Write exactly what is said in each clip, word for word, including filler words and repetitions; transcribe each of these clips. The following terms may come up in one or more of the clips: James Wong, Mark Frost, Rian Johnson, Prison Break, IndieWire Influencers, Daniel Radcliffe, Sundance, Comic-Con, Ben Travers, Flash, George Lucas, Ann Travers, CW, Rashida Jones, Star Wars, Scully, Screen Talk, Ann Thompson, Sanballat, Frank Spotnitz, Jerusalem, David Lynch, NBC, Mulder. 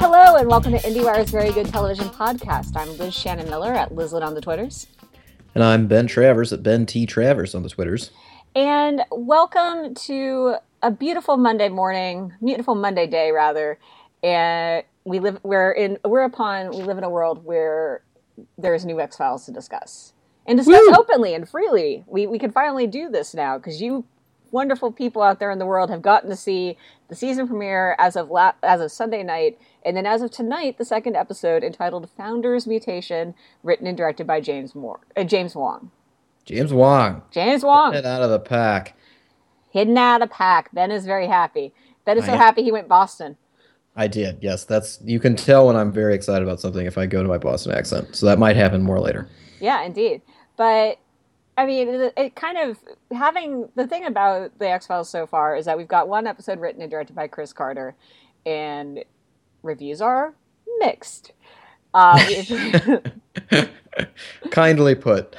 Hello and welcome to IndieWire's Very Good Television Podcast. I'm Liz Shannon Miller at Lizlin on the Twitters. And I'm Ben Travers at Ben T. Travers on the Twitters. And welcome to a beautiful Monday morning, beautiful Monday day rather. And we live, we're in, we're upon, we live in a world where there is new X-Files to discuss. And discuss Woo! openly and freely. We we can finally do this now because you wonderful people out there in the world have gotten to see the season premiere as of la- as of Sunday night, and then as of tonight, the second episode entitled "Founder's Mutation," written and directed by James Moore, uh, James Wong. James Wong. James Wong. Hidden out of the pack. Hidden out of pack. Ben is very happy. Ben is I so am- happy he went Boston. I did. Yes, that's you can tell when I'm very excited about something if I go to my Boston accent. So that might happen more later. Yeah, indeed. But, I mean, it, it kind of, having, the thing about the X-Files so far is that we've got one episode written and directed by Chris Carter, and reviews are mixed. Um, Kindly put.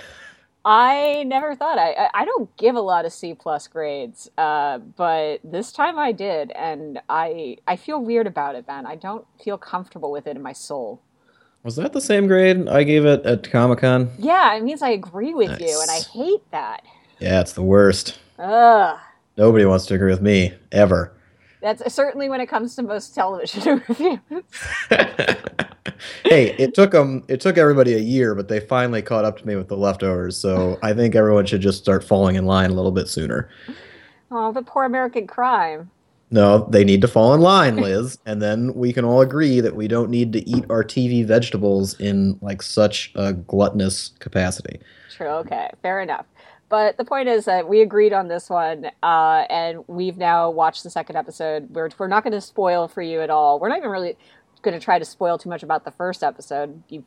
I never thought, I I don't give a lot of C-plus grades, uh, but this time I did, and I I feel weird about it, Ben. I don't feel comfortable with it in my soul. Was that the same grade I gave it at Comic-Con? Yeah, it means I agree with nice. you, and I hate that. Yeah, it's the worst. Ugh. Nobody wants to agree with me, ever. That's certainly when it comes to most television reviews. Hey, it took them, it took everybody a year, but they finally caught up to me with The Leftovers, so I think everyone should just start falling in line a little bit sooner. Oh, but poor American Crime. No, they need to fall in line, Liz, and then we can all agree that we don't need to eat our T V vegetables in, like, such a gluttonous capacity. True, okay, fair enough. But the point is that we agreed on this one, uh, and we've now watched the second episode. We're, we're not going to spoil for you at all. We're not even really going to try to spoil too much about the first episode. You've,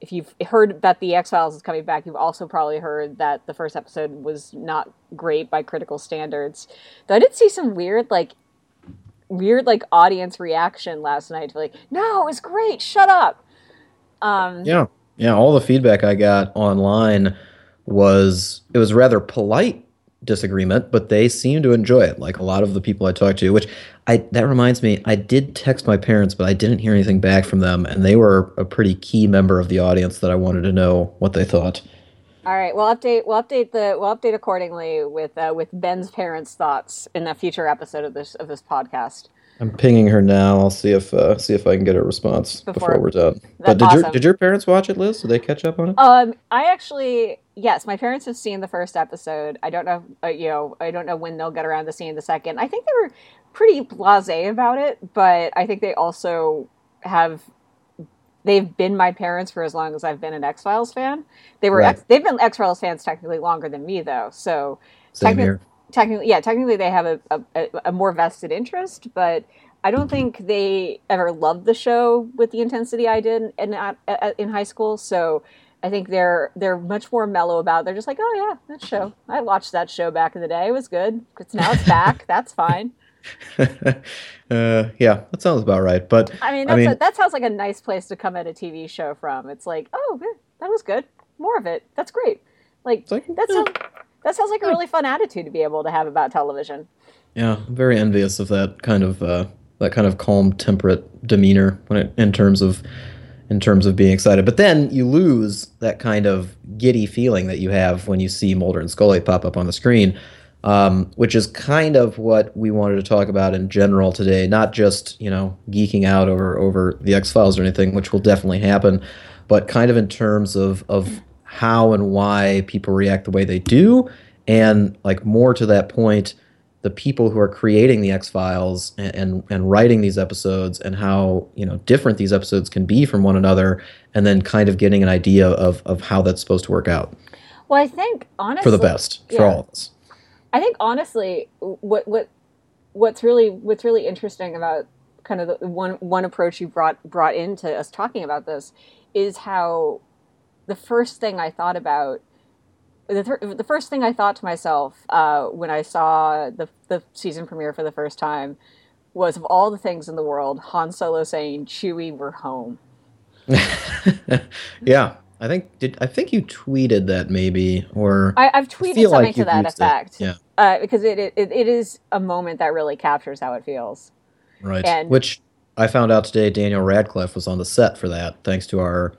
if you've heard that the X-Files is coming back, you've also probably heard that the first episode was not great by critical standards. Though I did see some weird, like, weird like audience reaction last night to like, no, it was great, shut up. Um yeah yeah all the feedback I got online was it was rather polite disagreement, but they seemed to enjoy it, like a lot of the people I talked to, which I that reminds me, I did text my parents, but I didn't hear anything back from them, and they were a pretty key member of the audience that I wanted to know what they thought. All right, we'll update. We'll update the. We'll update accordingly with uh, with Ben's parents' thoughts in a future episode of this of this podcast. I'm pinging her now. I'll see if uh, see if I can get a response before, before we're done. But did awesome. your did your parents watch it, Liz? Did they catch up on it? Um, I actually yes, my parents have seen the first episode. I don't know. Uh, you know, I don't know when they'll get around to seeing the second. I think they were pretty blasé about it, but I think they also have. They've been my parents for as long as I've been an X-Files fan. They were right. X, they've been X-Files fans technically longer than me, though. So Same techni- here. technically, yeah, technically they have a, a, a more vested interest, but I don't think they ever loved the show with the intensity I did in, in, in high school. So I think they're they're much more mellow about it. They're just like, oh, yeah, that show. I watched that show back in the day. It was good. It's, now it's back. That's fine. uh, yeah, that sounds about right. But I mean, that's I mean a, that sounds like a nice place to come at a T V show from. It's like, oh, that was good. More of it. That's great. Like, like that sounds that sounds like a really fun attitude to be able to have about television. Yeah, I'm very envious of that kind of uh, that kind of calm, temperate demeanor when it, in terms of in terms of being excited. But then you lose that kind of giddy feeling that you have when you see Mulder and Scully pop up on the screen. Um, which is kind of what we wanted to talk about in general today, not just, you know, geeking out over, over the X-Files or anything, which will definitely happen, but kind of in terms of, of how and why people react the way they do, and, like, more to that point, the people who are creating the X-Files and, and, and writing these episodes and how, you know, different these episodes can be from one another, and then kind of getting an idea of, of how that's supposed to work out. Well, I think, honestly... For the best, yeah. for all of us. I think honestly, what what what's really what's really interesting about kind of the one one approach you brought brought into us talking about this is how the first thing I thought about the th- the first thing I thought to myself uh, when I saw the the season premiere for the first time was, of all the things in the world, Han Solo saying, "Chewie, we're home." Yeah. I think did I think you tweeted that maybe or I, I've tweeted something like to that effect. It. Yeah, uh, because it, it it is a moment that really captures how it feels. Right. And which I found out today, Daniel Radcliffe was on the set for that, thanks to our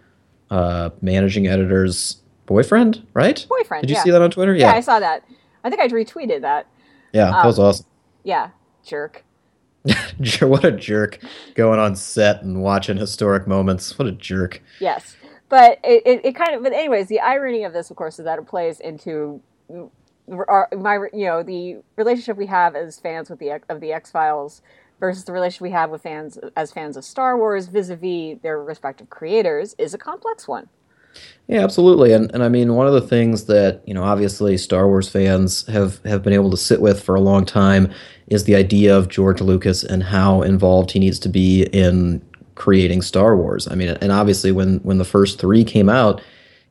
uh, managing editor's boyfriend, right? Boyfriend. Did you yeah. see that on Twitter? Yeah. yeah, I saw that. I think I retweeted that. Yeah, that um, was awesome. Yeah, jerk. What a jerk, going on set and watching historic moments. What a jerk. Yes. But it, it, it kind of, but anyways, the irony of this, of course, is that it plays into our, my, you know, the relationship we have as fans with the of the X-Files versus the relationship we have with fans as fans of Star Wars vis-a-vis their respective creators is a complex one. Yeah, absolutely. And and I mean, one of the things that, you know, obviously Star Wars fans have, have been able to sit with for a long time is the idea of George Lucas and how involved he needs to be in creating Star Wars. I mean, and obviously when, when the first three came out,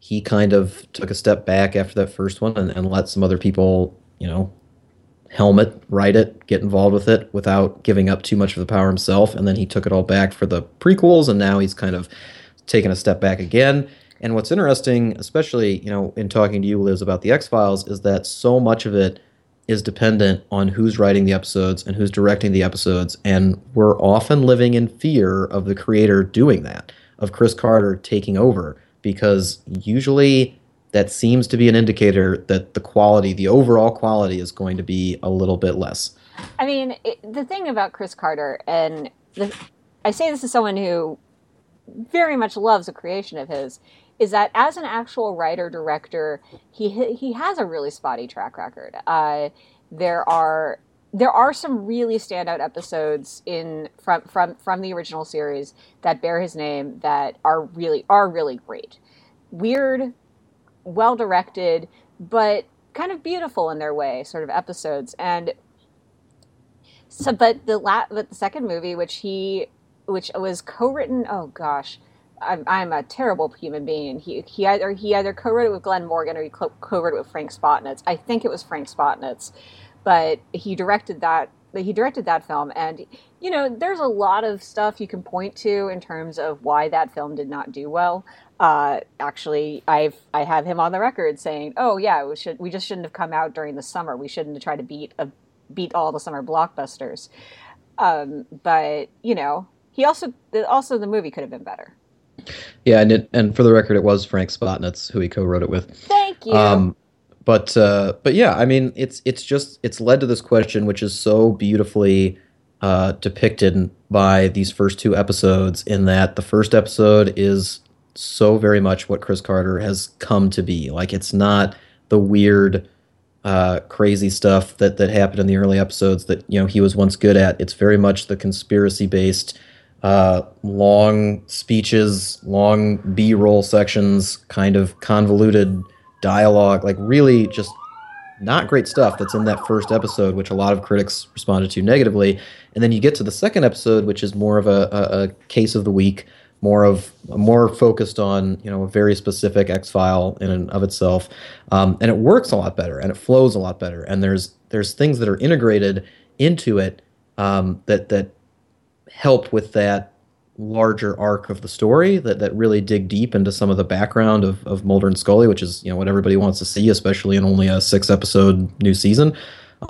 he kind of took a step back after that first one and, and let some other people, you know, helm it, write it, get involved with it without giving up too much of the power himself. And then he took it all back for the prequels, and now he's kind of taken a step back again. And what's interesting, especially, you know, in talking to you, Liz, about the X-Files, is that so much of it is dependent on who's writing the episodes and who's directing the episodes. And we're often living in fear of the creator doing that, of Chris Carter taking over, because usually that seems to be an indicator that the quality, the overall quality, is going to be a little bit less. I mean, it, the thing about Chris Carter, and the, I say this as someone who very much loves a creation of his, is that as an actual writer-director, he he has a really spotty track record. Uh, there are there are some really standout episodes in from from from the original series that bear his name that are really are really great, weird, well-directed, but kind of beautiful in their way, sort of episodes. And so, but the la- but the second movie, which he which was co-written, oh gosh. I'm, I'm a terrible human being. He he either he either co-wrote it with Glenn Morgan or he co-wrote it with Frank Spotnitz. I think it was Frank Spotnitz, but he directed that. He directed that film, and you know, there's a lot of stuff you can point to in terms of why that film did not do well. Uh, actually, I've I have him on the record saying, "Oh yeah, we should we just shouldn't have come out during the summer. We shouldn't have tried to beat a, beat all the summer blockbusters." Um, but you know, he also also the movie could have been better. Yeah, and it, and for the record, it was Frank Spotnitz who he co-wrote it with. Thank you. Um, but uh, but yeah, I mean, it's it's just it's led to this question, which is so beautifully uh, depicted by these first two episodes. In that the first episode is so very much what Chris Carter has come to be. Like, it's not the weird, uh, crazy stuff that that happened in the early episodes that, you know, he was once good at. It's very much the conspiracy-based. Uh, long speeches, long B-roll sections, kind of convoluted dialogue, like really just not great stuff that's in that first episode, which a lot of critics responded to negatively. And then you get to the second episode, which is more of a, a, a case of the week, more of more focused on, you know, a very specific X-File in and of itself. Um, and it works a lot better, and it flows a lot better. And there's there's things that are integrated into it um, that that. help with that larger arc of the story that, that really dig deep into some of the background of, of Mulder and Scully, which is, you know, what everybody wants to see, especially in only a six episode new season.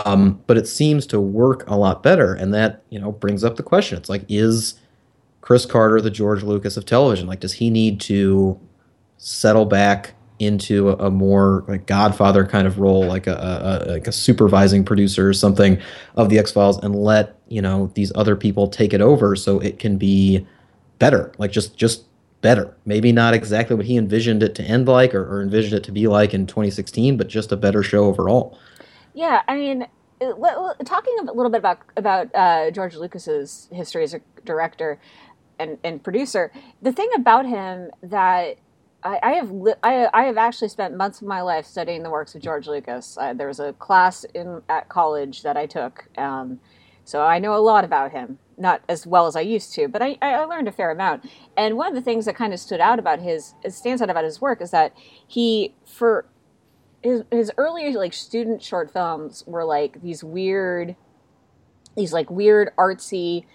Um, but it seems to work a lot better. And that, you know, brings up the question. It's like, is Chris Carter the George Lucas of television? Like, does he need to settle back into a, a more like Godfather kind of role, like a, a, like a supervising producer or something of the X-Files, and let, you know, these other people take it over so it can be better, like just, just better. Maybe not exactly what he envisioned it to end like, or, or envisioned it to be like in twenty sixteen, but just a better show overall. Yeah. I mean, talking a little bit about, about uh, George Lucas's history as a director and, and producer, the thing about him that, I, I have li- I, I have actually spent months of my life studying the works of George Lucas. Uh, there was a class in at college that I took, um, so I know a lot about him. Not as well as I used to, but I, I learned a fair amount. And one of the things that kind of stood out about his stands out about his work is that he for his his earlier like student short films were like these weird, these like weird artsy.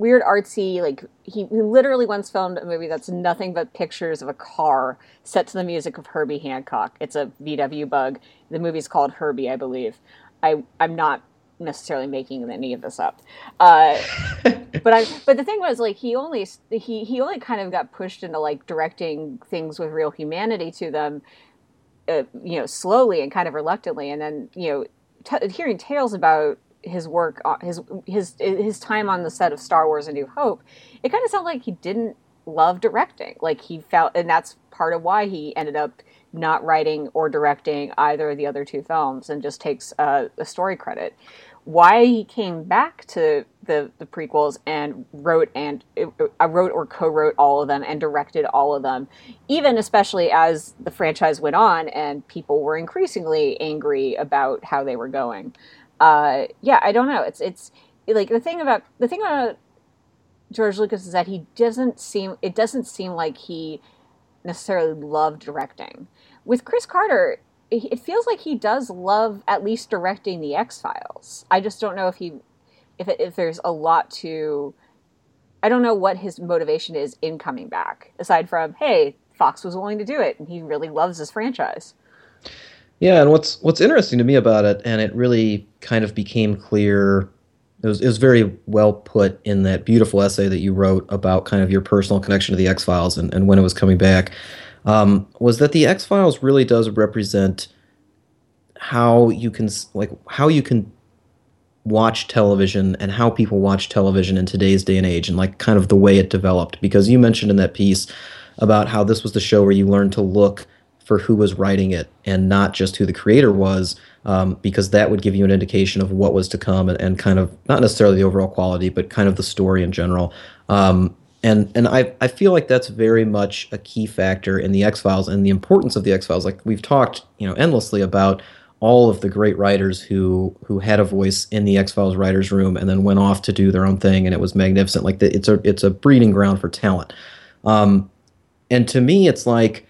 Weird artsy, like, he, he literally once filmed a movie that's nothing but pictures of a car set to the music of Herbie Hancock. It's a V W Bug. The movie's called Herbie, I believe. I, I'm not necessarily making any of this up. Uh, but I, but the thing was, like, he only, he, he only kind of got pushed into, like, directing things with real humanity to them, uh, you know, slowly and kind of reluctantly. And then, you know, t- hearing tales about his work, his, his, his time on the set of Star Wars: A New Hope, it kind of sounded like he didn't love directing. Like, he felt, and that's part of why he ended up not writing or directing either of the other two films and just takes uh, a story credit. Why he came back to the, the prequels and wrote and uh, wrote or co-wrote all of them and directed all of them, even especially as the franchise went on and people were increasingly angry about how they were going. Uh, yeah, I don't know. It's it's like the thing about the thing about George Lucas is that he doesn't seem it doesn't seem like he necessarily loved directing. With Chris Carter, it feels like he does love at least directing the X-Files. I just don't know if he, if it, if there's a lot to, I don't know what his motivation is in coming back, aside from, hey, Fox was willing to do it, and he really loves this franchise. Yeah, and what's what's interesting to me about it, and it really kind of became clear, it was, it was very well put in that beautiful essay that you wrote about kind of your personal connection to the X-Files and, and when it was coming back, Um, was that the X-Files really does represent how you can like how you can watch television and how people watch television in today's day and age, and like kind of the way it developed. Because you mentioned in that piece about how this was the show where you learned to look for who was writing it and not just who the creator was, um, because that would give you an indication of what was to come and, and kind of not necessarily the overall quality, but kind of the story in general. Um, And and I I feel like that's very much a key factor in the X-Files and the importance of the X-Files. Like, we've talked, you know, endlessly about all of the great writers who who had a voice in the X-Files writers' room and then went off to do their own thing, and it was magnificent. Like, the, it's a it's a breeding ground for talent. Um, and to me, it's like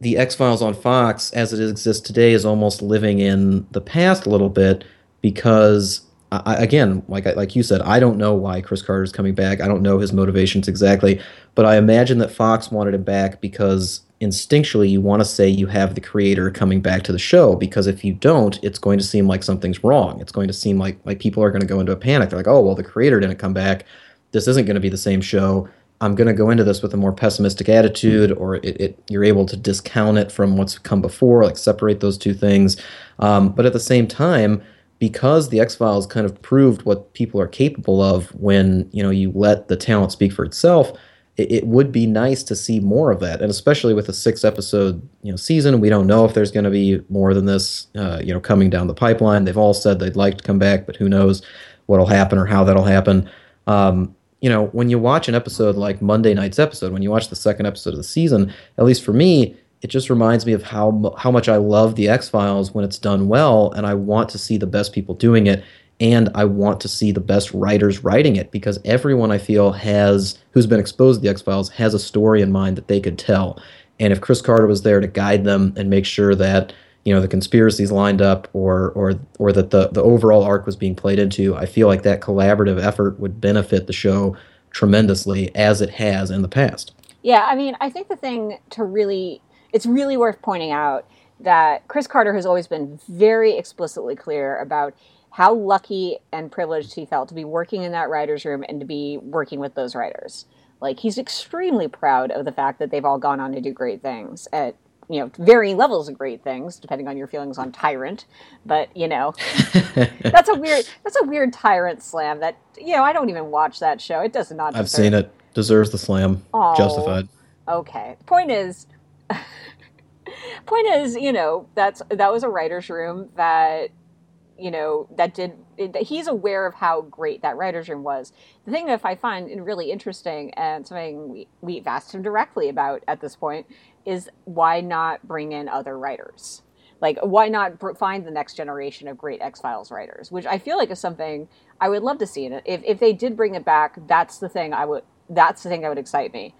the X-Files on Fox, as it exists today, is almost living in the past a little bit because. I, again, like like you said, I don't know why Chris Carter's coming back. I don't know his motivations exactly, but I imagine that Fox wanted him back because instinctually you want to say you have the creator coming back to the show, because if you don't, it's going to seem like something's wrong. It's going to seem like, like people are going to go into a panic. They're like, oh, well, the creator didn't come back. This isn't going to be the same show. I'm going to go into this with a more pessimistic attitude, or it, it, you're able to discount it from what's come before, like separate those two things. Um, but at the same time, because the X-Files kind of proved what people are capable of when, you know, you let the talent speak for itself, it, it would be nice to see more of that. And especially with a six-episode, you know, season, we don't know if there's going to be more than this, uh, you know, coming down the pipeline. They've all said they'd like to come back, but who knows what'll happen or how that'll happen. Um, you know, when you watch an episode like Monday night's episode, when you watch the second episode of the season, at least for me, it just reminds me of how how much I love the X-Files when it's done well, and I want to see the best people doing it, and I want to see the best writers writing it, because everyone I feel has who's been exposed to the X-Files has a story in mind that they could tell. And if Chris Carter was there to guide them and make sure that, you know, the conspiracies lined up or or or that the, the overall arc was being played into, I feel like that collaborative effort would benefit the show tremendously, as it has in the past. Yeah, I mean, I think the thing to really... It's really worth pointing out that Chris Carter has always been very explicitly clear about how lucky and privileged he felt to be working in that writer's room and to be working with those writers. Like, he's extremely proud of the fact that they've all gone on to do great things at, you know, varying levels of great things, depending on your feelings on Tyrant. But, you know, that's a weird, that's a weird Tyrant slam that, you know, I don't even watch that show. It does not deserve. I've seen it. Deserves the slam. Oh, justified. Okay. The point is, point is, you know, that's that was a writer's room that, you know, that did, that he's aware of how great that writer's room was. The thing that I find really interesting, and something we, we've asked him directly about at this point, is why not bring in other writers? Like, why not find the next generation of great X-Files writers? Which I feel like is something I would love to see. And if, if they did bring it back, that's the thing I would, that's the thing that would excite me.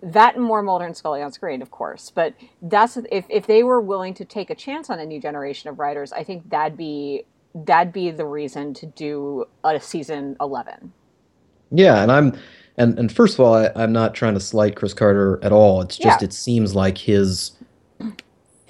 That and more Mulder and Scully on screen, of course. But that's if, if they were willing to take a chance on a new generation of writers, I think that'd be that'd be the reason to do a season eleven. Yeah, and I'm and, and first of all, I, I'm not trying to slight Chris Carter at all. It's just yeah. It seems like his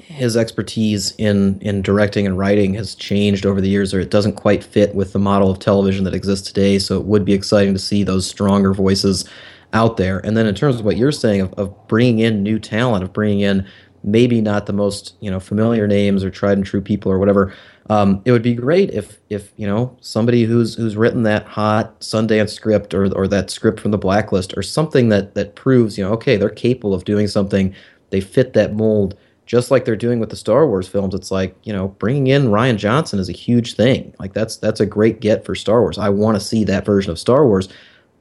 his expertise in in directing and writing has changed over the years, or it doesn't quite fit with the model of television that exists today. So it would be exciting to see those stronger voices out there. And then in terms of what you're saying of, of bringing in new talent, of bringing in maybe not the most, you know, familiar names or tried and true people or whatever, um, it would be great if, if you know, somebody who's who's written that hot Sundance script or or that script from The Blacklist or something that that proves, you know, okay, they're capable of doing something, they fit that mold, just like they're doing with the Star Wars films. It's like, you know, bringing in Rian Johnson is a huge thing. Like that's that's a great get for Star Wars. I want to see that version of Star Wars.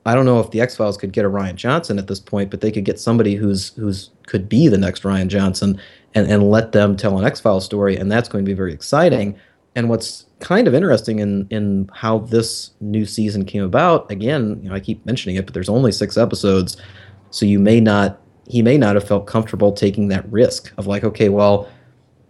I don't know if the X-Files could get a Rian Johnson at this point, but they could get somebody who's who's could be the next Rian Johnson and, and let them tell an X-Files story, and that's going to be very exciting. And what's kind of interesting in, in how this new season came about, again, you know, I keep mentioning it, but there's only six episodes, so you may not he may not have felt comfortable taking that risk of like, okay, well,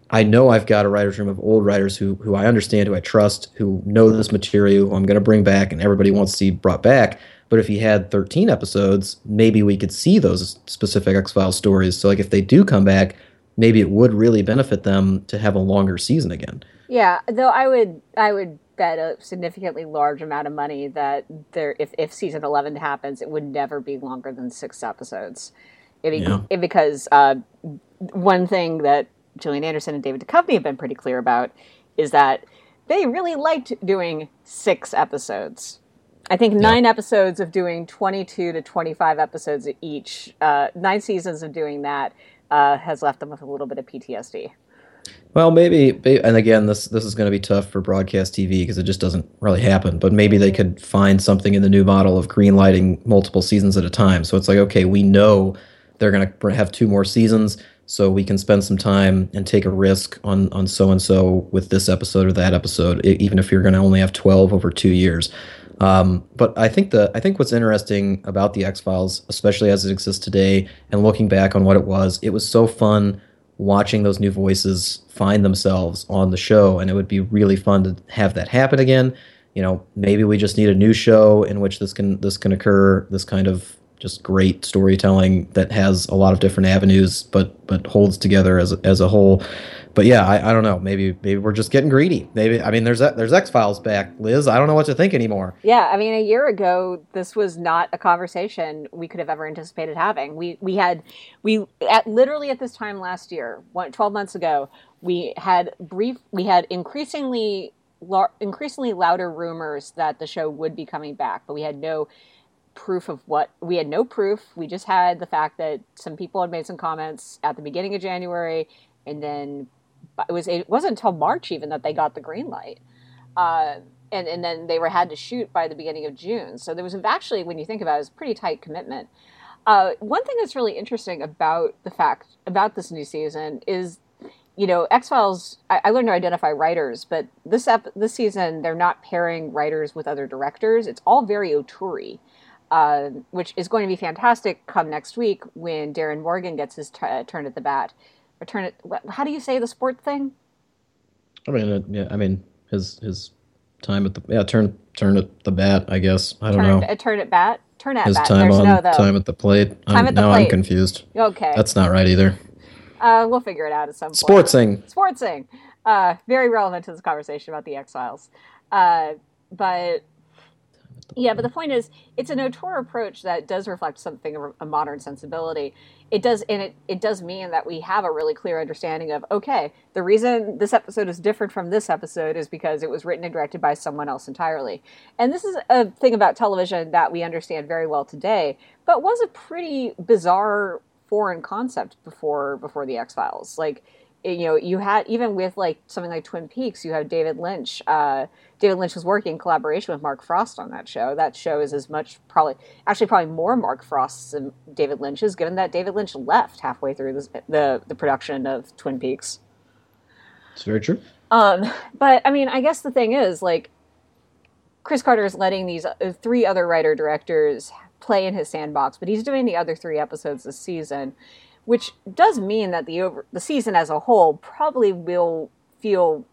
I know I've got a writer's room of old writers who who I understand, who I trust, who know this material, who I'm going to bring back, and everybody wants to see brought back. But if he had thirteen episodes, maybe we could see those specific X-Files stories. So, like, if they do come back, maybe it would really benefit them to have a longer season again. Yeah, though I would I would bet a significantly large amount of money that there, if, if season eleven happens, it would never be longer than six episodes. It, yeah. it, because uh, one thing that Gillian Anderson and David Duchovny have been pretty clear about is that they really liked doing six episodes. I think nine yeah. episodes of doing twenty-two to twenty-five episodes each, uh, nine seasons of doing that uh, has left them with a little bit of P T S D. Well, maybe, and again, this this is going to be tough for broadcast T V because it just doesn't really happen, but maybe they could find something in the new model of greenlighting multiple seasons at a time. So it's like, okay, we know they're going to have two more seasons, so we can spend some time and take a risk on, on so-and-so with this episode or that episode, even if you're going to only have twelve over two years. Um, but I think the I think what's interesting about the X-Files, especially as it exists today, and looking back on what it was, it was so fun watching those new voices find themselves on the show, and it would be really fun to have that happen again. You know, maybe we just need a new show in which this can this can occur, this kind of just great storytelling that has a lot of different avenues, but but holds together as as a whole. But yeah, I, I don't know. Maybe maybe we're just getting greedy. Maybe I mean, there's there's X-Files back, Liz. I don't know what to think anymore. Yeah, I mean, a year ago, this was not a conversation we could have ever anticipated having. We we had we at literally at this time last year, twelve months ago, we had brief we had increasingly increasingly louder rumors that the show would be coming back, but we had no. proof of what we had no proof we just had the fact that some people had made some comments at the beginning of January, and then it was it wasn't until March even that they got the green light, uh and and then they were had to shoot by the beginning of June. So there was actually, when you think about it, it was a pretty tight commitment. Uh one thing that's really interesting about the fact about this new season is, you know, X-Files, I, I learned to identify writers, but this ep- this season they're not pairing writers with other directors. It's all very auteur-y. Uh, which is going to be fantastic come next week when Darren Morgan gets his t- uh, turn at the bat. Or turn at, wh- how do you say the sport thing? I mean, uh, yeah, I mean his his time at the yeah turn turn at the bat. I guess I don't turn, know. A turn at bat. Turn at his bat. Time There's on no, time at the plate. Time I'm, at the now plate. I'm confused. Okay, that's not right either. Uh, we'll figure it out at some point. Sportsing. Sportsing. Uh, very relevant to this conversation about the X-Files, uh, but. Yeah, but the point is, it's an auteur approach that does reflect something of a modern sensibility. It does, and it, it does mean that we have a really clear understanding of, okay, the reason this episode is different from this episode is because it was written and directed by someone else entirely. And this is a thing about television that we understand very well today, but was a pretty bizarre foreign concept before before the X-Files. Like, you know, you had, even with like something like Twin Peaks, you have David Lynch. Uh, David Lynch was working in collaboration with Mark Frost on that show. That show is as much probably, actually probably more Mark Frost's than David Lynch's, given that David Lynch left halfway through this, the the production of Twin Peaks. It's very true. Um, but I mean, I guess the thing is, like, Chris Carter is letting these three other writer directors play in his sandbox, but he's doing the other three episodes this season. Which does mean that the over, the season as a whole probably will feel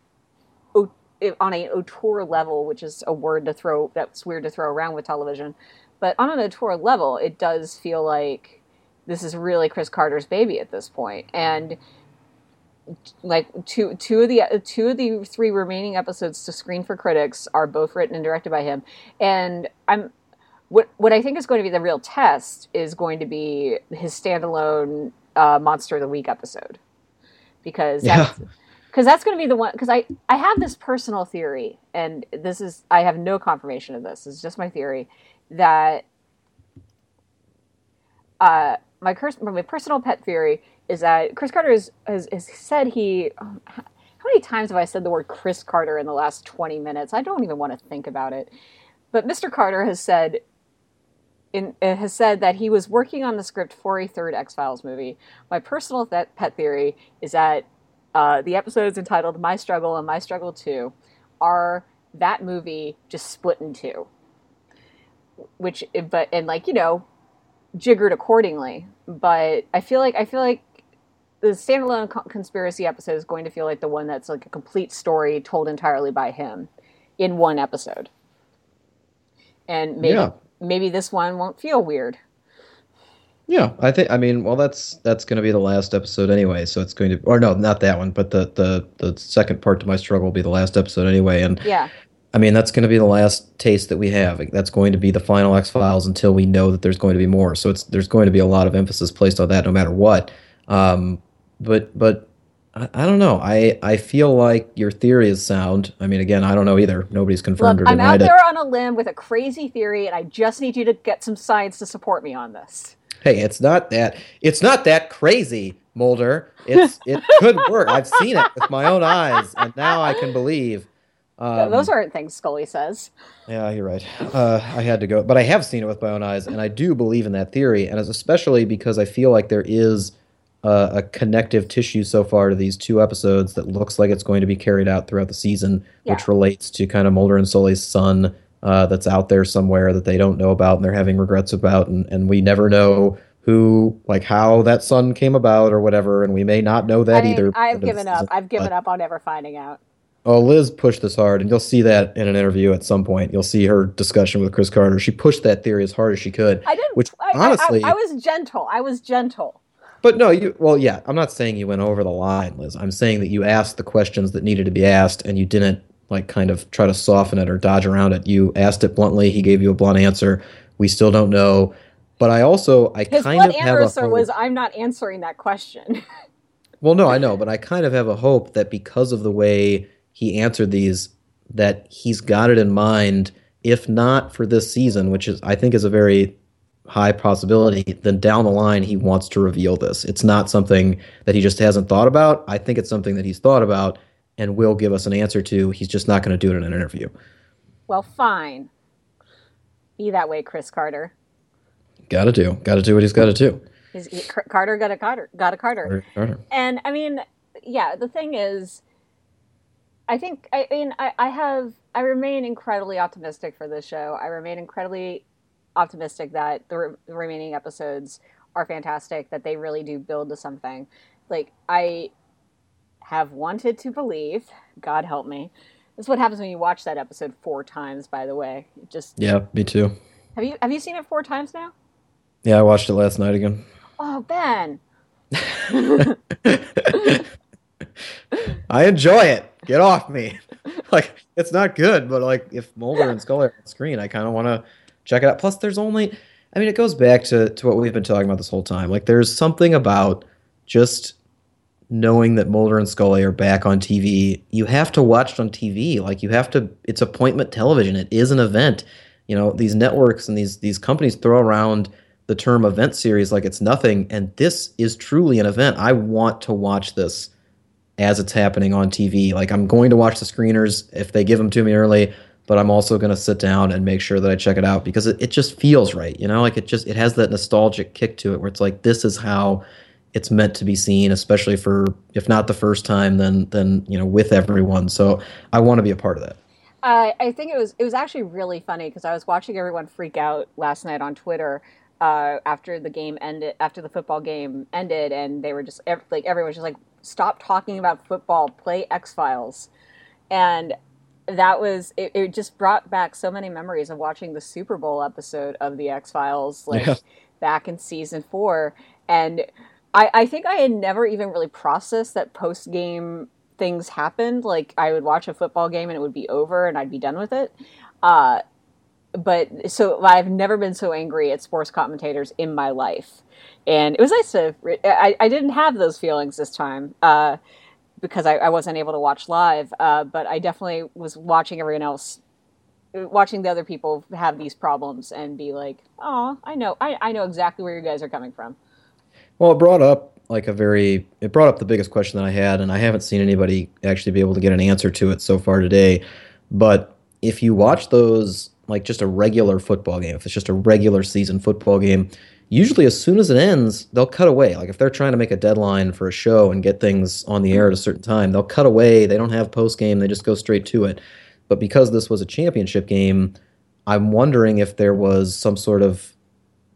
o- on an auteur level, which is a word to throw that's weird to throw around with television, but on an auteur level, it does feel like this is really Chris Carter's baby at this point. And like two two of the two of the three remaining episodes to screen for critics are both written and directed by him. And I'm what what I think is going to be the real test is going to be his standalone uh, Monster of the Week episode, because that's, yeah. Because that's going to be the one, because I, I have this personal theory, and this is, I have no confirmation of this, it's just my theory, that uh, my, curse, my personal pet theory is that Chris Carter has, has, has said he, oh, how many times have I said the word Chris Carter in the last twenty minutes? I don't even want to think about it. But Mister Carter has said, in, has said that he was working on the script for a third X-Files movie. My personal th- pet theory is that Uh, the episodes entitled My Struggle and My Struggle two are that movie just split in two. Which, but, and like, you know, jiggered accordingly. But I feel like, I feel like the standalone co- conspiracy episode is going to feel like the one that's like a complete story told entirely by him in one episode. And maybe, yeah. maybe this one won't feel weird. Yeah, I think, I mean, well, that's that's going to be the last episode anyway, so it's going to, or no, not that one, but the, the, the second part to My Struggle will be the last episode anyway, and yeah. I mean, that's going to be the last taste that we have. That's going to be the final X-Files until we know that there's going to be more, so it's there's going to be a lot of emphasis placed on that no matter what, um, but but I, I don't know. I, I feel like your theory is sound. I mean, again, I don't know either. Nobody's confirmed Look, or denied it. I'm out there it. on a limb with a crazy theory, and I just need you to get some science to support me on this. Hey, it's not that it's not that crazy, Mulder. It's it could work. I've seen it with my own eyes, and now I can believe. Um, no, those aren't things Scully says. Yeah, you're right. Uh, I had to go, but I have seen it with my own eyes, and I do believe in that theory, and it's especially because I feel like there is uh, a connective tissue so far to these two episodes that looks like it's going to be carried out throughout the season, yeah. which relates to kind of Mulder and Scully's son. Uh, that's out there somewhere that they don't know about and they're having regrets about, and, and we never know who, like how that son came about or whatever, and we may not know that I mean, either. I've given up. I've given up on ever finding out. Oh, Liz pushed this hard, and you'll see that in an interview at some point. You'll see her discussion with Chris Carter. She pushed that theory as hard as she could. I didn't. Which, I, honestly, I, I, I was gentle. I was gentle. But no, you well, yeah, I'm not saying you went over the line, Liz. I'm saying that you asked the questions that needed to be asked, and you didn't like kind of try to soften it or dodge around it. You asked it bluntly. He gave you a blunt answer. We still don't know. But I also, I His kind of have a hope. was, I'm not answering that question. Well, no, I know. But I kind of have a hope that because of the way he answered these, that he's got it in mind, if not for this season, which is, I think is a very high possibility, then down the line he wants to reveal this. It's not something that he just hasn't thought about. I think it's something that he's thought about and will give us an answer to. He's just not going to do it in an interview. Well, fine. Be that way, Chris Carter. Got to do. Got to do what he's got to do. He's, he, Carter got a Carter. Got a Carter. Carter. And, I mean, yeah, the thing is, I think, I mean, I, I have, I remain incredibly optimistic for this show. I remain incredibly optimistic that the, re- the remaining episodes are fantastic, that they really do build to something. Like, I... have wanted to believe, God help me. This is what happens when you watch that episode four times, by the way. It just Yeah, me too. Have you have you seen it four times now? Yeah, I watched it last night again. Oh, Ben. I enjoy it. Get off me. Like, it's not good, but like if Mulder and Scully are on screen, I kind of want to check it out. Plus, there's only I mean, it goes back to, to what we've been talking about this whole time. Like, there's something about just knowing that Mulder and Scully are back on T V. You have to watch it on T V. Like, you have to, it's appointment television. It is an event. You know, these networks and these these companies throw around the term event series like it's nothing, and this is truly an event. I want to watch this as it's happening on T V. Like, I'm going to watch the screeners if they give them to me early, but I'm also going to sit down and make sure that I check it out because it, it just feels right. You know, like it just, it has that nostalgic kick to it where it's like, this is how it's meant to be seen, especially for, if not the first time, then, then you know, with everyone. So I want to be a part of that. Uh, I think it was it was actually really funny because I was watching everyone freak out last night on Twitter uh, after the game ended, after the football game ended, and they were just like, everyone was just like, stop talking about football, play X-Files, and that was it. It just brought back so many memories of watching the Super Bowl episode of the X-Files, like yeah. back in season four, and I, I think I had never even really processed that post-game things happened. Like, I would watch a football game and it would be over and I'd be done with it. Uh, but so I've never been so angry at sports commentators in my life. And it was nice to, I, I didn't have those feelings this time uh, because I, I wasn't able to watch live. Uh, but I definitely was watching everyone else, watching the other people have these problems and be like, oh, I know, I, I know exactly where you guys are coming from. Well, it brought up like a very, it brought up the biggest question that I had, and I haven't seen anybody actually be able to get an answer to it so far today. But if you watch those, like just a regular football game, if it's just a regular season football game, usually as soon as it ends, they'll cut away. Like if they're trying to make a deadline for a show and get things on the air at a certain time, they'll cut away. They don't have post game. They just go straight to it. But because this was a championship game, I'm wondering if there was some sort of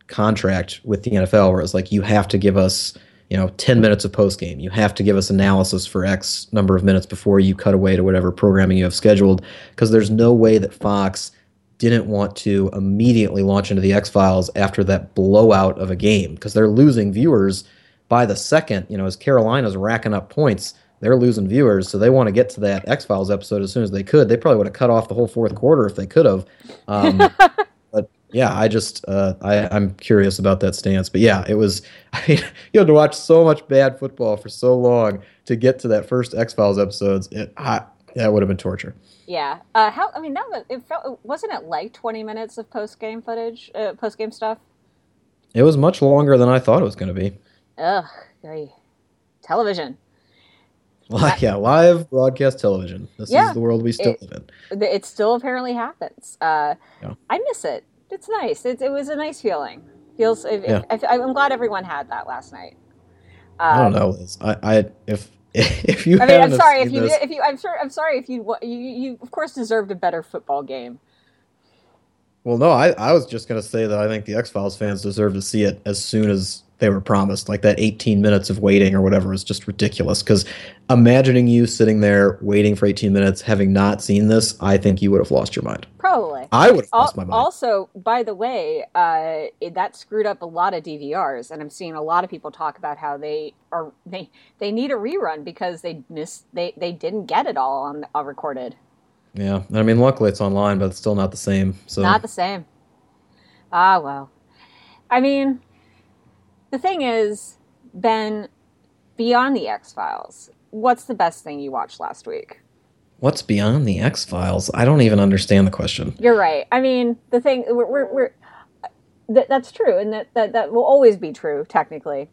contract with the N F L where it's like, you have to give us, you know, ten minutes of postgame. You have to give us analysis for X number of minutes before you cut away to whatever programming you have scheduled, because there's no way that Fox didn't want to immediately launch into the X-Files after that blowout of a game, because they're losing viewers by the second. You know, as Carolina's racking up points, they're losing viewers, so they want to get to that X-Files episode as soon as they could. They probably would have cut off the whole fourth quarter if they could have. Um, Yeah, I just, uh, I, I'm curious about that stance. But yeah, it was, I mean, you had to watch so much bad football for so long to get to that first X-Files episodes. It, I, that would have been torture. Yeah. Uh, how, I mean, now that it felt, wasn't it like twenty minutes of post-game footage, uh, post-game stuff? It was much longer than I thought it was going to be. Ugh, great. Television. Well, yeah, live broadcast television. This yeah, is the world we still it, live in. It still apparently happens. Uh, yeah. I miss it. It's nice. It, it was a nice feeling. Feels. It, yeah. it, I, I'm glad everyone had that last night. Um, I don't know, Liz. I, I if if you. I mean, I'm sorry if you this, if you. I'm sure. I'm sorry if you, you. You of course deserved a better football game. Well, no, I, I was just gonna say that I think the X-Files fans deserve to see it as soon as they were promised. Like that eighteen minutes of waiting or whatever is just ridiculous. Because imagining you sitting there waiting for eighteen minutes, having not seen this, I think you would have lost your mind. Probably. I would have lost my mind. Also, by the way, uh, that screwed up a lot of D V Rs, and I'm seeing a lot of people talk about how they are they they need a rerun because they missed they they didn't get it all on all recorded. Yeah, I mean, luckily it's online, but it's still not the same. So not the same. Ah, well. I mean, the thing is, Ben, beyond the X-Files, what's the best thing you watched last week? What's beyond the X-Files? I don't even understand the question. You're right. I mean, the thing we're we're, we're th- that's true, and that, that that will always be true technically.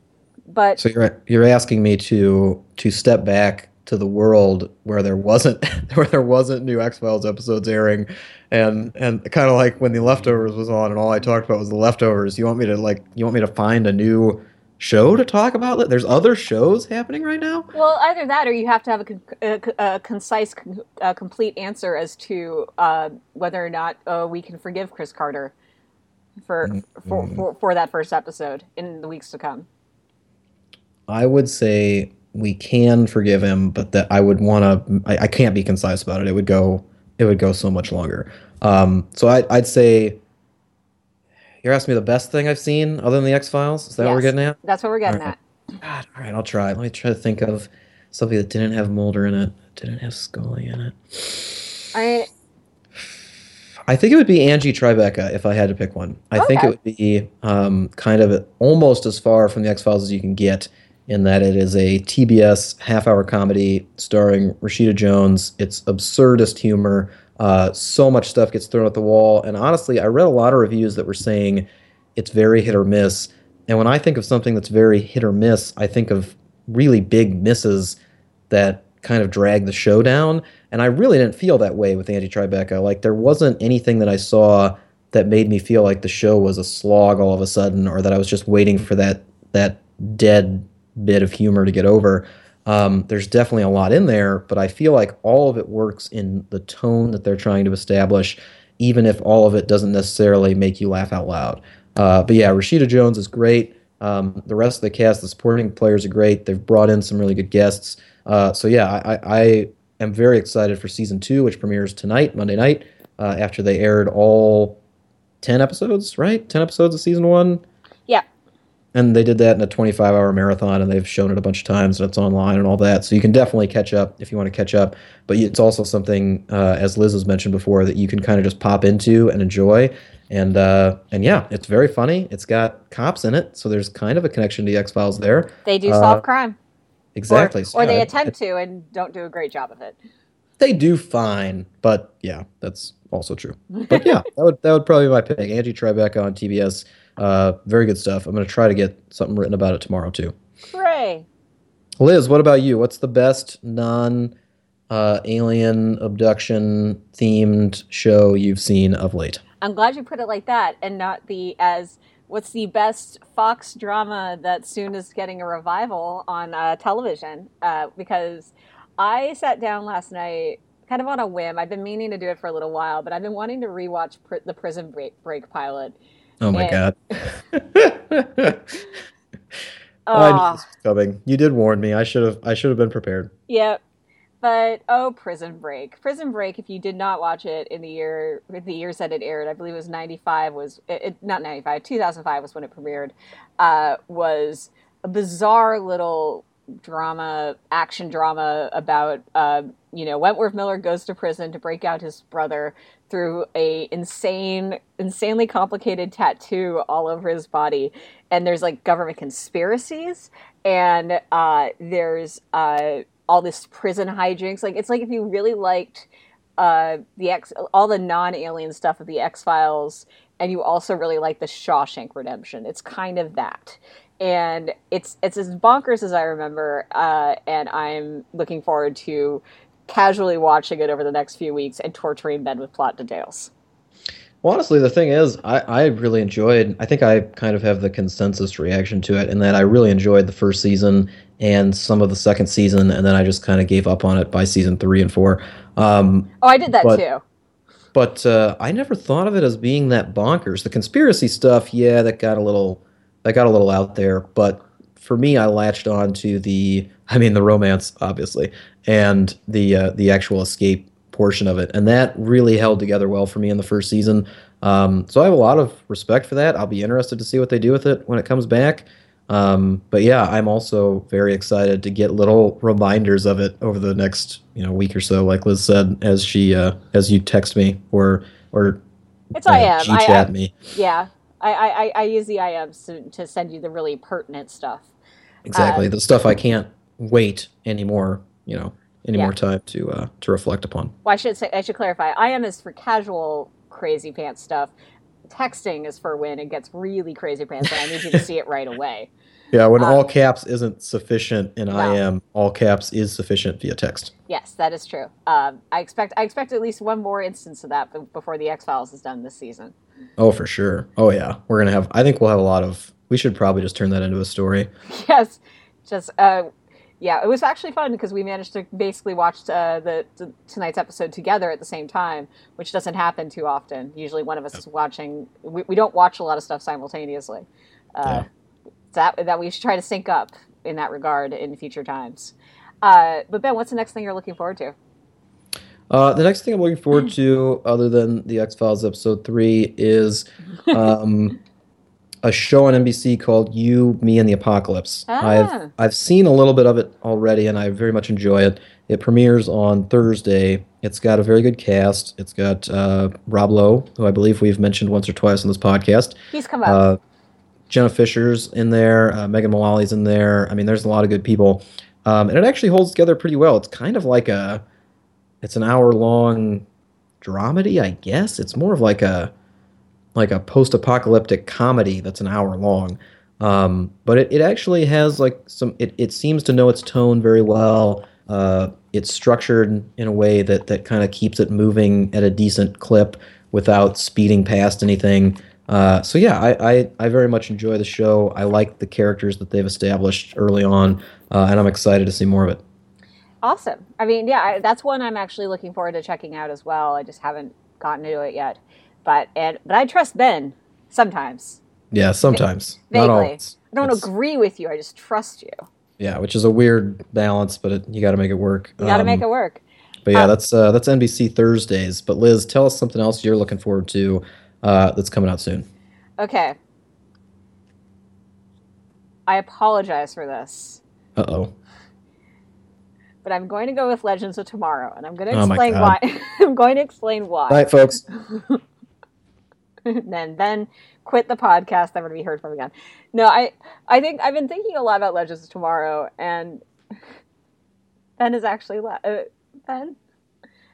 But so you're you're asking me to to step back to the world where there wasn't where there wasn't new X-Files episodes airing, and and kind of like when The Leftovers was on and all I talked about was The Leftovers. You want me to like you want me to find a new show to talk about? There's other shows happening right now? Well, either that or you have to have a, a, a concise, a complete answer as to uh, whether or not uh, we can forgive Chris Carter for, mm-hmm. for for for that first episode in the weeks to come. I would say we can forgive him, but that I would want to, I, I can't be concise about it. It would go, it would go so much longer. Um, so I, I'd say, you're asking me the best thing I've seen other than the X-Files? Is that yes, what we're getting at? That's what we're getting all right. at. God, all right, I'll try. Let me try to think of something that didn't have Mulder in it, didn't have Scully in it. All right. I think it would be Angie Tribeca if I had to pick one. I okay. think it would be um, kind of almost as far from the X-Files as you can get, in that it is a T B S half-hour comedy starring Rashida Jones. It's absurdist humor. Uh, so much stuff gets thrown at the wall. And honestly, I read a lot of reviews that were saying it's very hit or miss. And when I think of something that's very hit or miss, I think of really big misses that kind of drag the show down. And I really didn't feel that way with Angie Tribeca. Like, there wasn't anything that I saw that made me feel like the show was a slog all of a sudden, or that I was just waiting for that that dead bit of humor to get over. Um, there's definitely a lot in there, but I feel like all of it works in the tone that they're trying to establish, even if all of it doesn't necessarily make you laugh out loud. Uh, but yeah, Rashida Jones is great. Um, the rest of the cast, the supporting players are great. They've brought in some really good guests. Uh, so yeah, I, I am very excited for season two, which premieres tonight, Monday night, uh, after they aired all ten episodes, right? ten episodes of season one. Yeah. And they did that in a twenty-five hour marathon, and they've shown it a bunch of times, and it's online and all that. So you can definitely catch up if you want to catch up. But it's also something, uh, as Liz has mentioned before, that you can kind of just pop into and enjoy. And uh, and yeah, it's very funny. It's got cops in it, so there's kind of a connection to the X-Files there. They do solve uh, crime. Exactly. Or, so, or they uh, attempt to and don't do a great job of it. They do fine, but yeah, that's also true. But yeah, that would that would probably be my pick. Angie Tribeca on T B S. Uh, very good stuff. I'm going to try to get something written about it tomorrow, too. Hooray! Liz, what about you? What's the best non-alien uh, abduction-themed show you've seen of late? I'm glad you put it like that and not the as, what's the best Fox drama that soon is getting a revival on uh, television? Uh, because I sat down last night kind of on a whim. I've been meaning to do it for a little while, but I've been wanting to rewatch pr- the Prison Break, Break pilot. Oh my and, God! uh, I knew this was coming. You did warn me. I should have. I should have been prepared. Yep. Yeah, but oh, Prison Break! Prison Break. If you did not watch it in the year, the years that it aired, I believe it was ninety-five. Was it, not ninety-five? two thousand five was when it premiered. Uh, was a bizarre little drama, action drama about uh, you know Wentworth Miller goes to prison to break out his brother through a insane, insanely complicated tattoo all over his body. And there's like government conspiracies and uh, there's uh, all this prison hijinks. Like, it's like if you really liked uh, the X, all the non-alien stuff of the X-Files, and you also really like the Shawshank Redemption. It's kind of that. And it's, it's as bonkers as I remember. Uh, and I'm looking forward to casually watching it over the next few weeks and torturing Ben with plot details. Well, honestly, the thing is, I, I really enjoyed, I think I kind of have the consensus reaction to it in that I really enjoyed the first season and some of the second season, and then I just kind of gave up on it by season three and four. Um, oh, I did that but, too. But uh, I never thought of it as being that bonkers. The conspiracy stuff, yeah, that got a little, that got a little out there, but for me, I latched on to the, I mean, the romance, obviously, and the uh, the actual escape portion of it. And that really held together well for me in the first season. Um, so I have a lot of respect for that. I'll be interested to see what they do with it when it comes back. Um, but yeah, I'm also very excited to get little reminders of it over the next you know week or so, like Liz said, as she uh, as you text me or or it's uh, I am. G-chat I, I, me. Yeah, I, I, I use the I Ms to, to send you the really pertinent stuff. Exactly. Um, the stuff I can't wait anymore, you know, any yeah. more time to uh, to reflect upon. Well, I should say, I should clarify. I M is for casual crazy pants stuff. Texting is for when it gets really crazy pants and I need you to see it right away. Yeah, when um, all caps isn't sufficient in no. I M, all caps is sufficient via text. Yes, that is true. Um, I expect I expect at least one more instance of that before the X-Files is done this season. Oh, for sure. Oh, yeah. We're going to have, I think we'll have a lot of, we should probably just turn that into a story. Yes. Just, uh, yeah, it was actually fun because we managed to basically watch uh, the, the tonight's episode together at the same time, which doesn't happen too often. Usually one of us is watching, we, we don't watch a lot of stuff simultaneously. Uh, yeah. That that we should try to sync up in that regard in future times. Uh, but Ben, what's the next thing you're looking forward to? Uh, the next thing I'm looking forward to, other than the X-Files episode three, is um, a show on N B C called You, Me, and the Apocalypse. Ah. I've I've seen a little bit of it already, and I very much enjoy it. It premieres on Thursday. It's got a very good cast. It's got uh, Rob Lowe, who I believe we've mentioned once or twice on this podcast. He's come up. Uh, Jenna Fisher's in there. Uh, Megan Mullally's in there. I mean, there's a lot of good people. Um, and it actually holds together pretty well. It's kind of like a... It's an hour-long dramedy, I guess. It's more of like a like a post-apocalyptic comedy that's an hour long. Um, but it, it actually has like some. It, it seems to know its tone very well. Uh, it's structured in a way that that kind of keeps it moving at a decent clip without speeding past anything. Uh, so yeah, I, I I very much enjoy the show. I like the characters that they've established early on, uh, and I'm excited to see more of it. Awesome. I mean, yeah, I, that's one I'm actually looking forward to checking out as well. I just haven't gotten to it yet, but and but I trust Ben sometimes. Yeah, sometimes. V- Not always. I don't it's, agree with you. I just trust you. Yeah, which is a weird balance, but it, you got to make it work. You got to um, make it work. But yeah, um, that's uh, that's N B C Thursdays. But Liz, tell us something else you're looking forward to uh, that's coming out soon. Okay. I apologize for this. Uh-oh. But I'm going to go with Legends of Tomorrow, and I'm going to explain oh why. I'm going to explain why. All right, folks. then, then quit the podcast. I'm going to be heard from again. No, I, I think I've been thinking a lot about Legends of Tomorrow, and Ben is actually le- uh, Ben.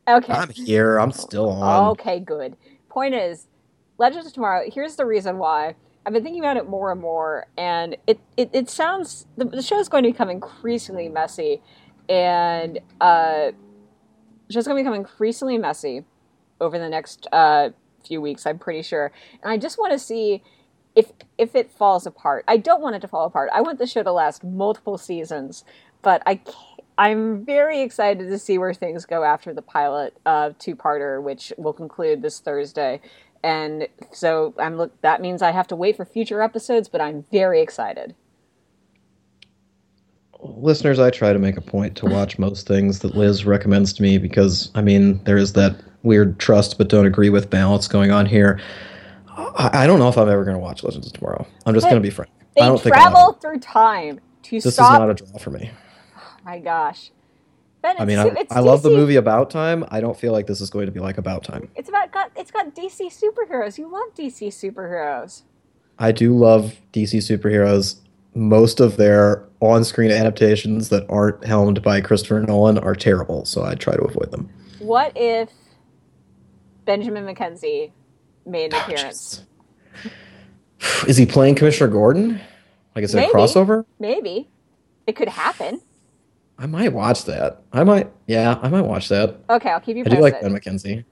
Okay, I'm here. I'm still on. Okay, good. Point is, Legends of Tomorrow. Here's the reason why. I've been thinking about it more and more, and it it, it sounds the, the show's going to become increasingly messy. And uh, it's just going to become increasingly messy over the next uh, few weeks, I'm pretty sure. And I just want to see if if it falls apart. I don't want it to fall apart. I want the show to last multiple seasons. But I can't, I'm very excited to see where things go after the pilot uh, two-parter, which will conclude this Thursday. And so I'm look. That means I have to wait for future episodes, but I'm very excited. Listeners, I try to make a point to watch most things that Liz recommends to me because, I mean, there is that weird trust but don't agree with balance going on here. I, I don't know if I'm ever going to watch Legends of Tomorrow. I'm just going to be frank. They I don't travel think through time to this stop. This is not a draw for me. Oh, my gosh. Ben, I mean, su- I, I love the movie About Time. I don't feel like this is going to be like About Time. It's about got, it's got D C superheroes. You love D C superheroes. I do love D C superheroes. Most of their on-screen adaptations that aren't helmed by Christopher Nolan are terrible, so I try to avoid them. What if Benjamin McKenzie made an oh, appearance? Geez. Is he playing Commissioner Gordon? Like, is it a crossover? Maybe. It could happen. I might watch that. I might, yeah, I might watch that. Okay, I'll keep you posted. I do like Ben McKenzie.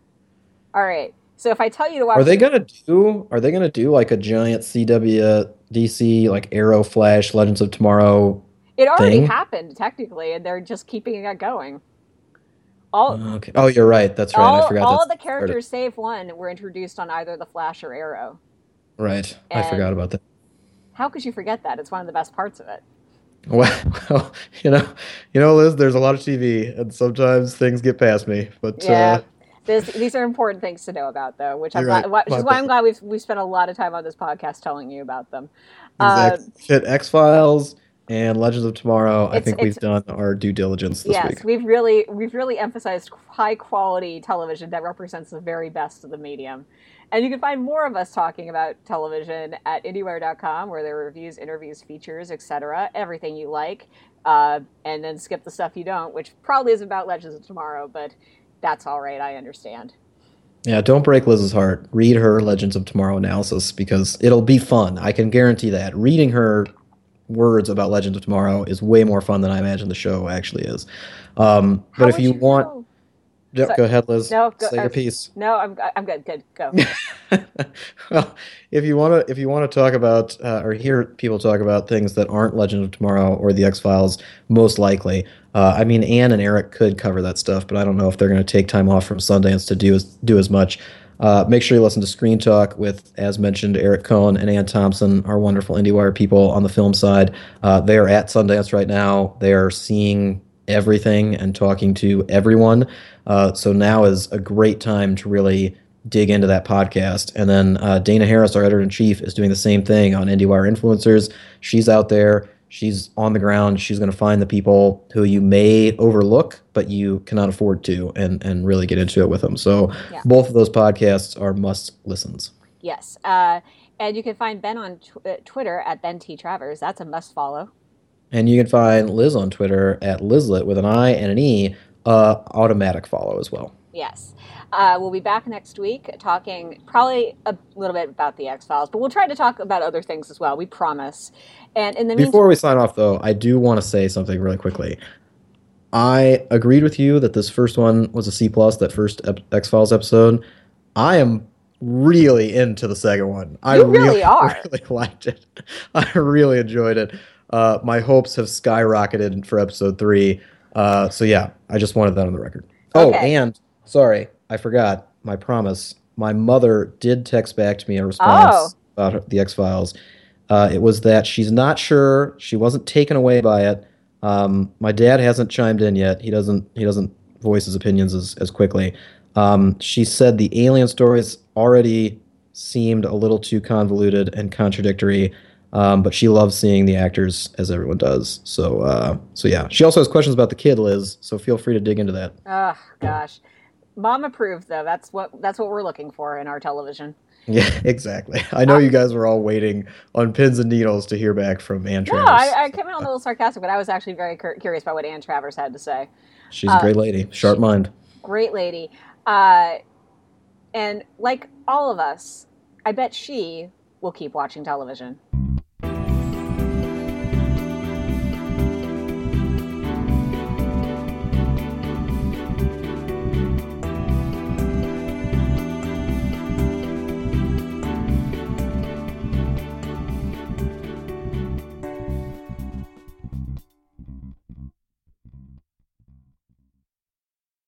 All right. So if I tell you to watch, are they gonna do? Are they gonna do like a giant C W, D C, like Arrow, Flash, Legends of Tomorrow? It already thing? happened technically, and they're just keeping it going. All uh, okay. Oh, you're right. That's right. All, I forgot. All the characters started. Save one were introduced on either the Flash or Arrow. Right. And I forgot about that. How could you forget that? It's one of the best parts of it. Well, you know, you know, Liz. There's a lot of T V, and sometimes things get past me, but. Yeah. Uh, This, these are important things to know about, though, which, I'm right. glad, which is why I'm glad we've we spent a lot of time on this podcast telling you about them. Exactly. Um, X-Files and Legends of Tomorrow. I think we've done our due diligence this yes, week. Yes, we've really we've really emphasized high quality television that represents the very best of the medium. And you can find more of us talking about television at IndieWire dot com, where there are reviews, interviews, features, et cetera. Everything you like, uh, and then skip the stuff you don't, which probably is about Legends of Tomorrow, but. That's all right. I understand. Yeah, don't break Liz's heart. Read her Legends of Tomorrow analysis because it'll be fun. I can guarantee that. Reading her words about Legends of Tomorrow is way more fun than I imagine the show actually is. Um, but if you, you want... Know? Go Sorry. ahead, Liz. No, go, Say your uh, piece. No, I'm I'm good. Good. Go. Well, if you want to if you want to talk about uh, or hear people talk about things that aren't Legend of Tomorrow or the X-Files, most likely, uh, I mean, Anne and Eric could cover that stuff, but I don't know if they're going to take time off from Sundance to do as do as much. Uh, make sure you listen to Screen Talk with, as mentioned, Eric Cohn and Ann Thompson, our wonderful IndieWire people on the film side. Uh, they are at Sundance right now. They are seeing everything and talking to everyone. Uh, so now is a great time to really dig into that podcast. And then uh, Dana Harris, our editor-in-chief, is doing the same thing on IndieWire Influencers. She's out there. She's on the ground. She's going to find the people who you may overlook, but you cannot afford to, and, and really get into it with them. So yeah. Both of those podcasts are must-listens. Yes. Uh, and you can find Ben on tw- Twitter at Ben T. Travers. That's a must-follow. And you can find Liz on Twitter at Lizlet with an I and an E, uh, automatic follow as well. Yes. Uh, we'll be back next week talking probably a little bit about the X-Files, but we'll try to talk about other things as well. We promise. And in the Before meantime- we sign off, though, I do want to say something really quickly. I agreed with you that this first one was a C+, that first X-Files episode. I am... really into the second one. I you really, really are. Really liked it. I really enjoyed it. Uh, my hopes have skyrocketed for episode three. Uh, so yeah, I just wanted that on the record. Okay. Oh, and sorry, I forgot my promise. My mother did text back to me a response oh. about the X-Files. Uh, it was that she's not sure. She wasn't taken away by it. Um, my dad hasn't chimed in yet. He doesn't. He doesn't voice his opinions as, as quickly. Um, she said the alien stories already seemed a little too convoluted and contradictory. Um, but she loves seeing the actors, as everyone does. So, uh, so yeah. She also has questions about the kid, Liz. So feel free to dig into that. Oh gosh, mom approved though. That's what that's what we're looking for in our television. Yeah, exactly. I know um, you guys were all waiting on pins and needles to hear back from Ann Travers. No, I, I came in a little sarcastic, but I was actually very cur- curious about what Ann Travers had to say. She's um, a great lady, sharp she, mind. Great lady, uh, and like all of us, I bet she will keep watching television.